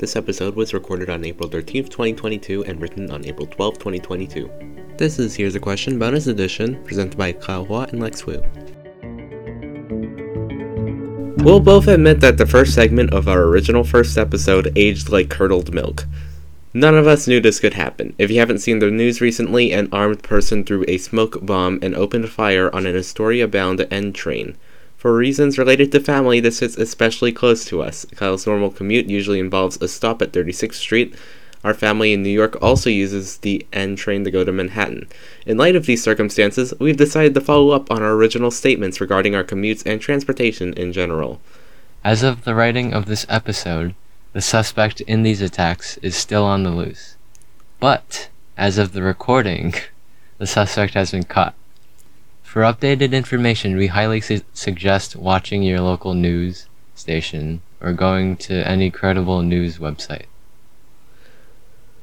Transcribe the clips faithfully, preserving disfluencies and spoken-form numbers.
This episode was recorded on April thirteenth, twenty twenty-two and written on April twelfth, twenty twenty-two. This is Here's a Question bonus edition, presented by Kyle and Lex Wu. We'll both admit that the first segment of our original first episode aged like curdled milk. None of us knew this could happen. If you haven't seen the news recently, an armed person threw a smoke bomb and opened fire on an Astoria-bound N train. For reasons related to family, this hits especially close to us. Kyle's normal commute usually involves a stop at thirty-sixth Street. Our family in New York also uses the N train to go to Manhattan. In light of these circumstances, we've decided to follow up on our original statements regarding our commutes and transportation in general. As of the writing of this episode, the suspect in these attacks is still on the loose. But, as of the recording, the suspect has been caught. For updated information, we highly su- suggest watching your local news station or going to any credible news website.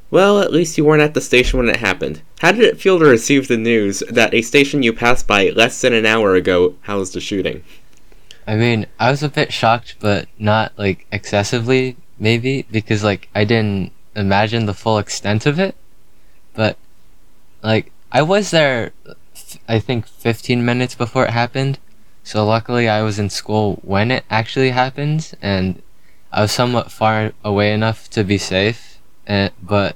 Well, at least you weren't at the station when it happened. How did it feel to receive the news that a station you passed by less than an hour ago housed a shooting? I mean, I was a bit shocked, but not, like, excessively, maybe, because, like, I didn't imagine the full extent of it. But, like, I was there, I think fifteen minutes before it happened, so luckily I was in school when it actually happened, and I was somewhat far away enough to be safe. And, but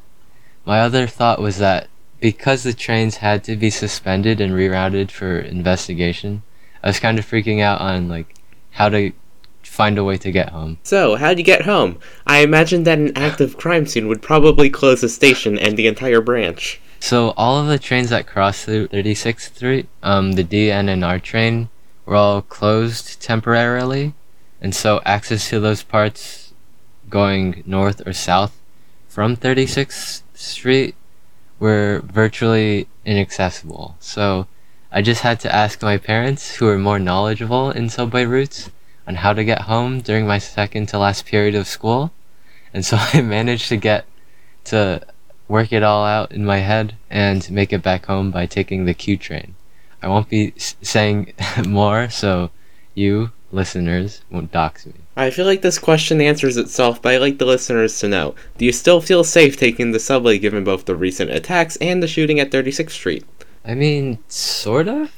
my other thought was that because the trains had to be suspended and rerouted for investigation, I was kind of freaking out on like how to find a way to get home. So, how'd you get home? I imagine that an active crime scene would probably close the station and the entire branch. So all of the trains that cross through thirty-sixth Street, um, the D, N, and R train, were all closed temporarily, and so access to those parts going north or south from thirty-sixth Street were virtually inaccessible. So I just had to ask my parents, who were more knowledgeable in subway routes, on how to get home during my second to last period of school, and so I managed to get to work it all out in my head and make it back home by taking the Q train. I won't be s- saying more, so you listeners won't dox me. I feel like this question answers itself, but I'd like the listeners to know. Do you still feel safe taking the subway given both the recent attacks and the shooting at thirty-sixth Street? I mean, sort of.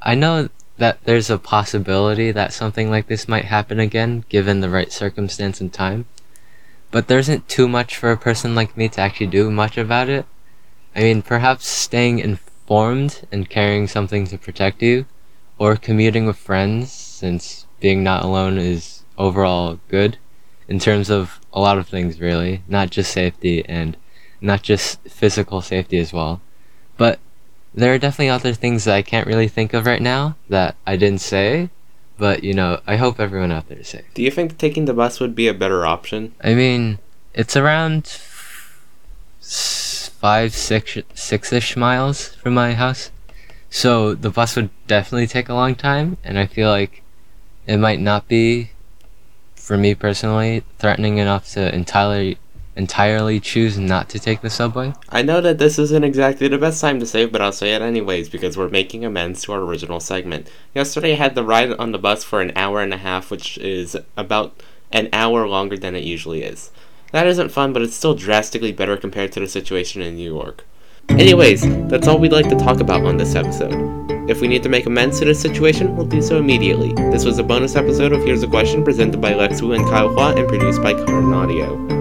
I know that there's a possibility that something like this might happen again, given the right circumstance and time. But there isn't too much for a person like me to actually do much about it. I mean, perhaps staying informed and carrying something to protect you, or commuting with friends, since being not alone is overall good, in terms of a lot of things really, not just safety and not just physical safety as well. But there are definitely other things that I can't really think of right now that I didn't say. But, you know, I hope everyone out there is safe. Do you think taking the bus would be a better option? I mean, it's around five, six, six-ish miles from my house. So the bus would definitely take a long time. And I feel like it might not be, for me personally, threatening enough to entirely entirely choose not to take the subway. I know that this isn't exactly the best time to say, but I'll say it anyways because we're making amends to our original segment. Yesterday I had the ride on the bus for an hour and a half, which is about an hour longer than it usually is. That isn't fun, but it's still drastically better compared to the situation in New York. Anyways, that's all we'd like to talk about on this episode. If we need to make amends to this situation, we'll do so immediately. This was a bonus episode of Here's a Question presented by Lex Wu and Kyle Hua and produced by Carn Audio.